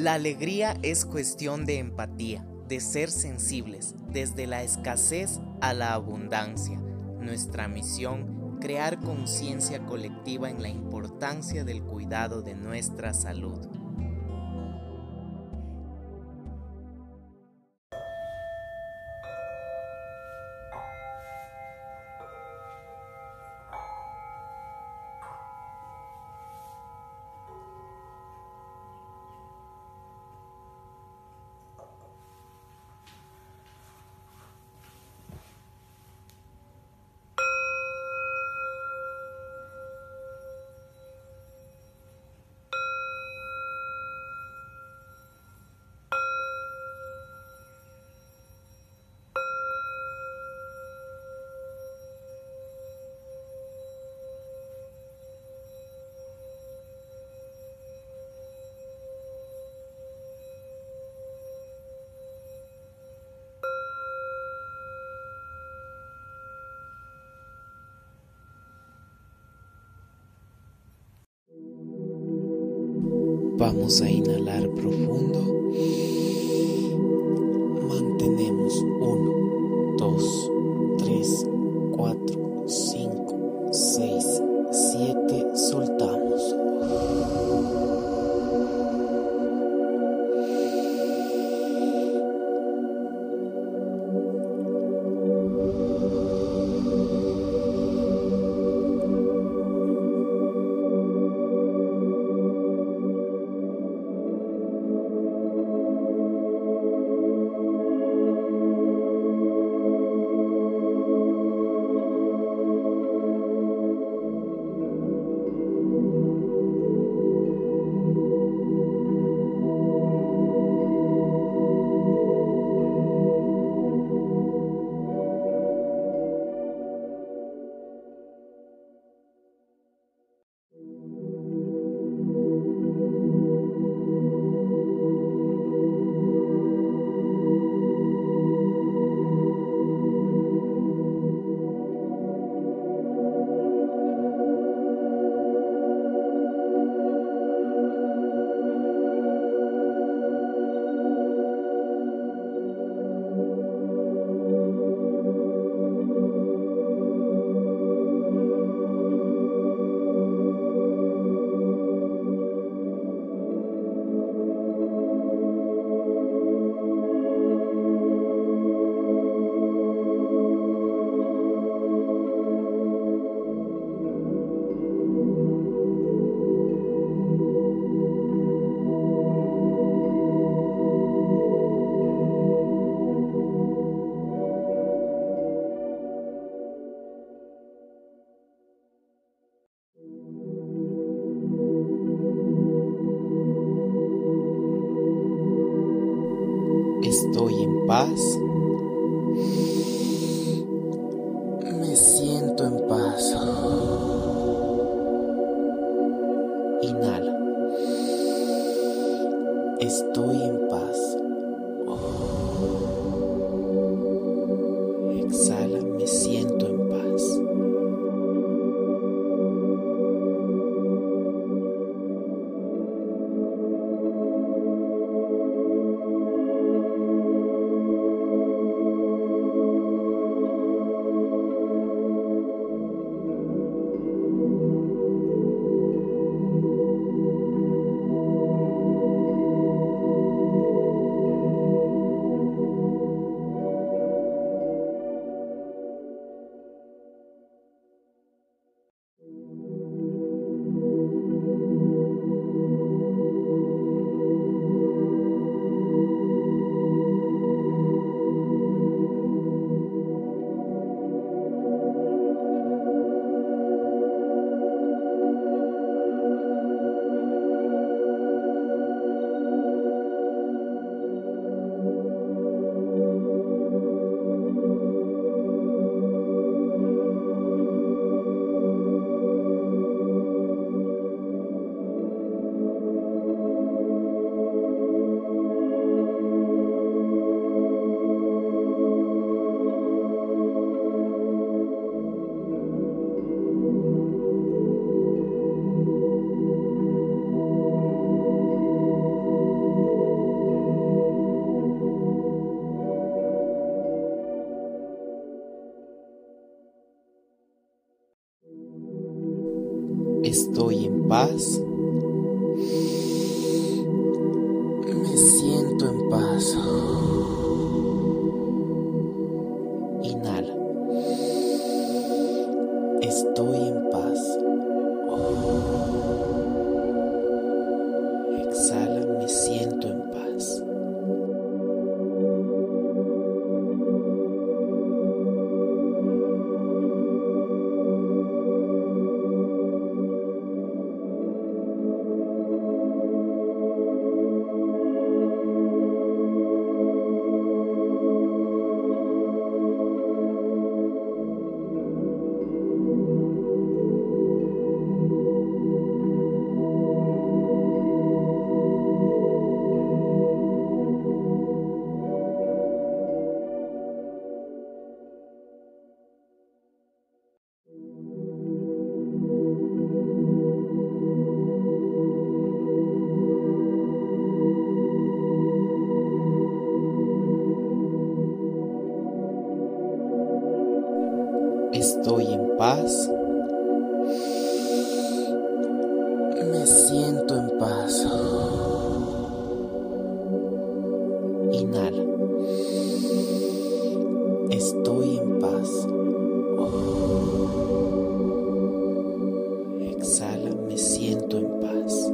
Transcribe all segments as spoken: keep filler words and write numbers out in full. La alegría es cuestión de empatía, de ser sensibles, desde la escasez a la abundancia. Nuestra misión, crear conciencia colectiva en la importancia del cuidado de nuestra salud. Vamos a inhalar profundo, mantenemos uno, dos, tres, cuatro, cinco, seis, siete, soltamos. Estoy en paz, me siento en paz. Inhala, estoy en paz. Exhala, me siento en paz. exhala, me siento en paz. Estoy en paz, me siento en paz. Inhala, estoy en paz. Exhala, me siento en paz.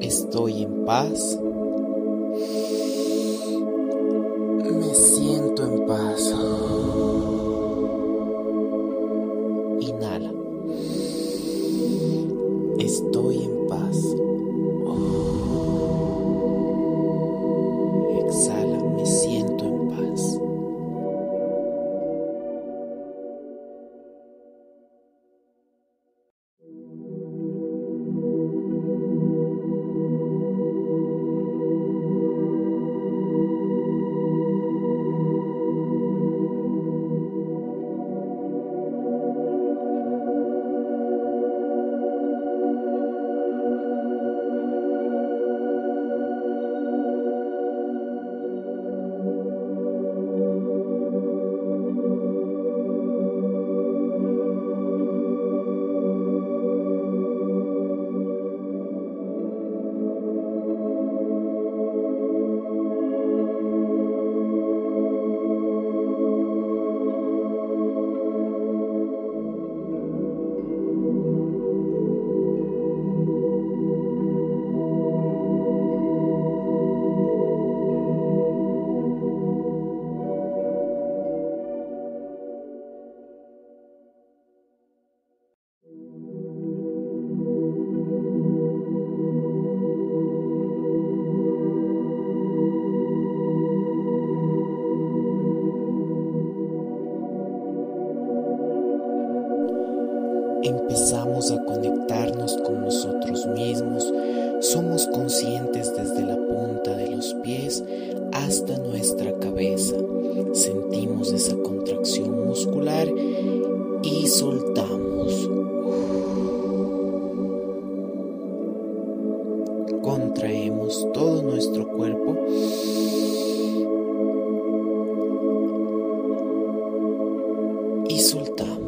Estoy en paz, me siento en paz. Inhala, estoy en paz. Exhala, me siento en paz. Empezamos a conectarnos con nosotros mismos, somos conscientes desde la punta de los nuestro cuerpo. Y soltamos.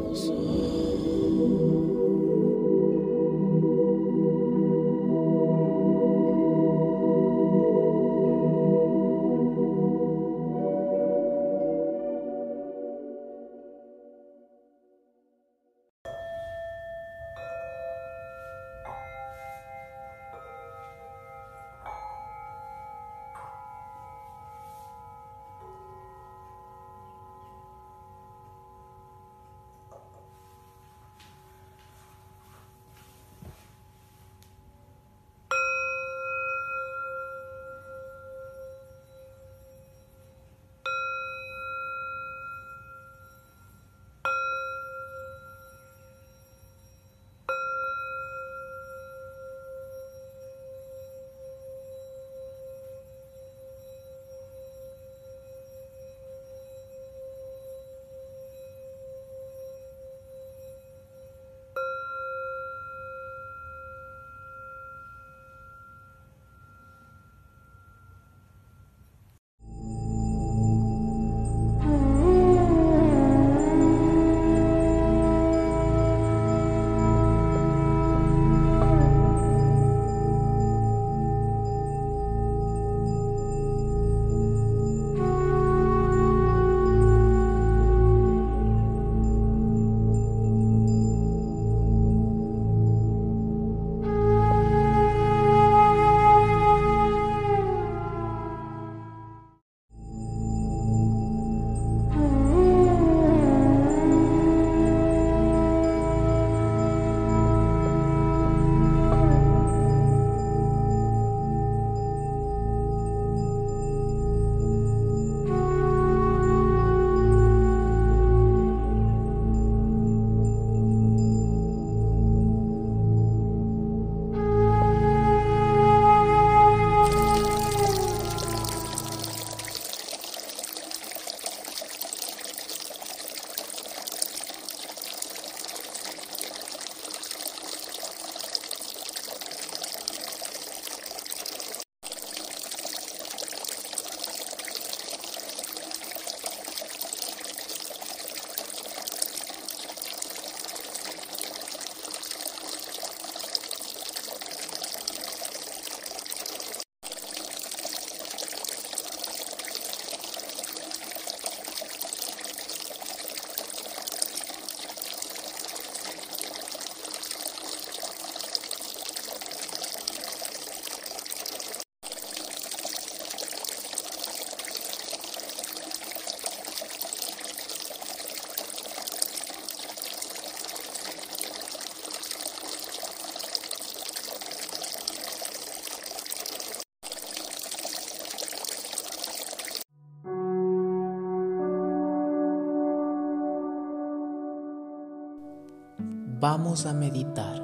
Vamos a meditar,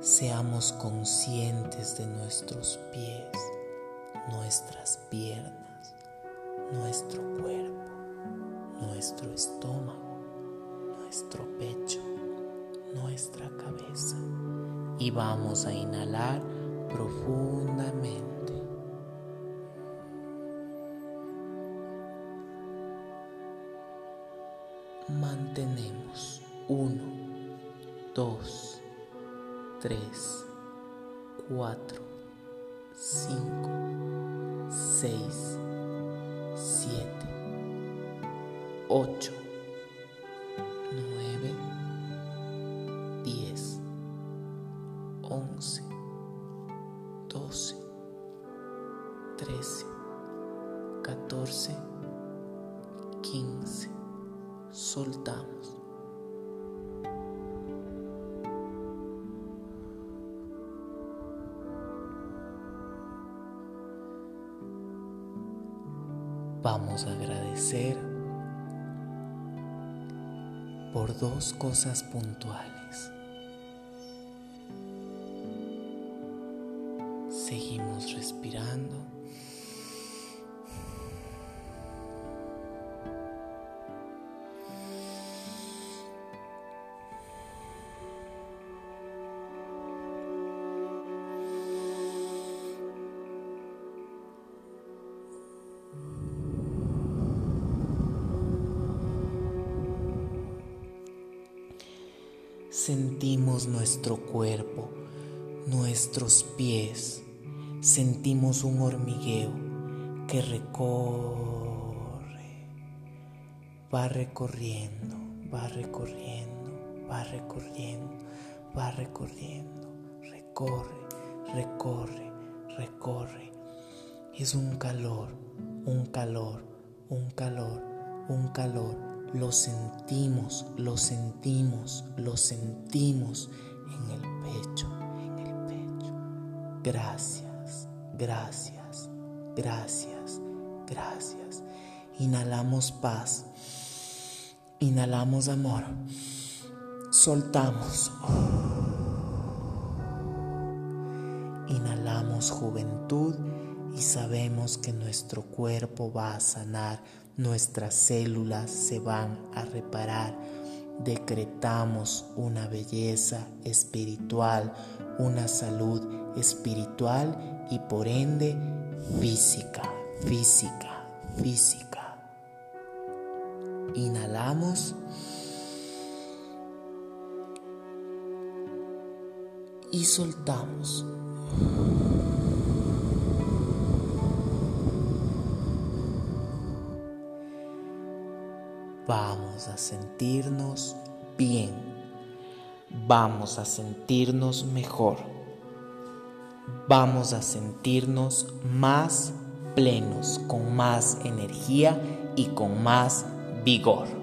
seamos conscientes de nuestros pies, nuestras piernas, nuestro cuerpo, nuestro estómago, nuestro pecho, nuestra cabeza. Y vamos a inhalar profundamente. Mantenemos uno. Dos, tres, cuatro, cinco, seis, siete, ocho, nueve, diez, once, doce, trece, catorce, quince. Soltamos. Vamos a agradecer por dos cosas puntuales. Seguimos respirando. sentimos nuestro cuerpo, nuestros pies, sentimos un hormigueo que recorre, va recorriendo, va recorriendo, va recorriendo, va recorriendo, recorre, recorre, recorre. Es un calor, un calor, un calor, un calor. Lo sentimos, lo sentimos, lo sentimos en el pecho, en el pecho. Gracias, gracias, gracias, gracias. Inhalamos paz, inhalamos amor, soltamos. Inhalamos juventud y sabemos que nuestro cuerpo va a sanar, nuestras células se van a reparar. Decretamos una belleza espiritual, una salud espiritual y por ende física, física, física. Inhalamos y soltamos. Vamos a sentirnos bien, vamos a sentirnos mejor, vamos a sentirnos más plenos, con más energía y con más vigor.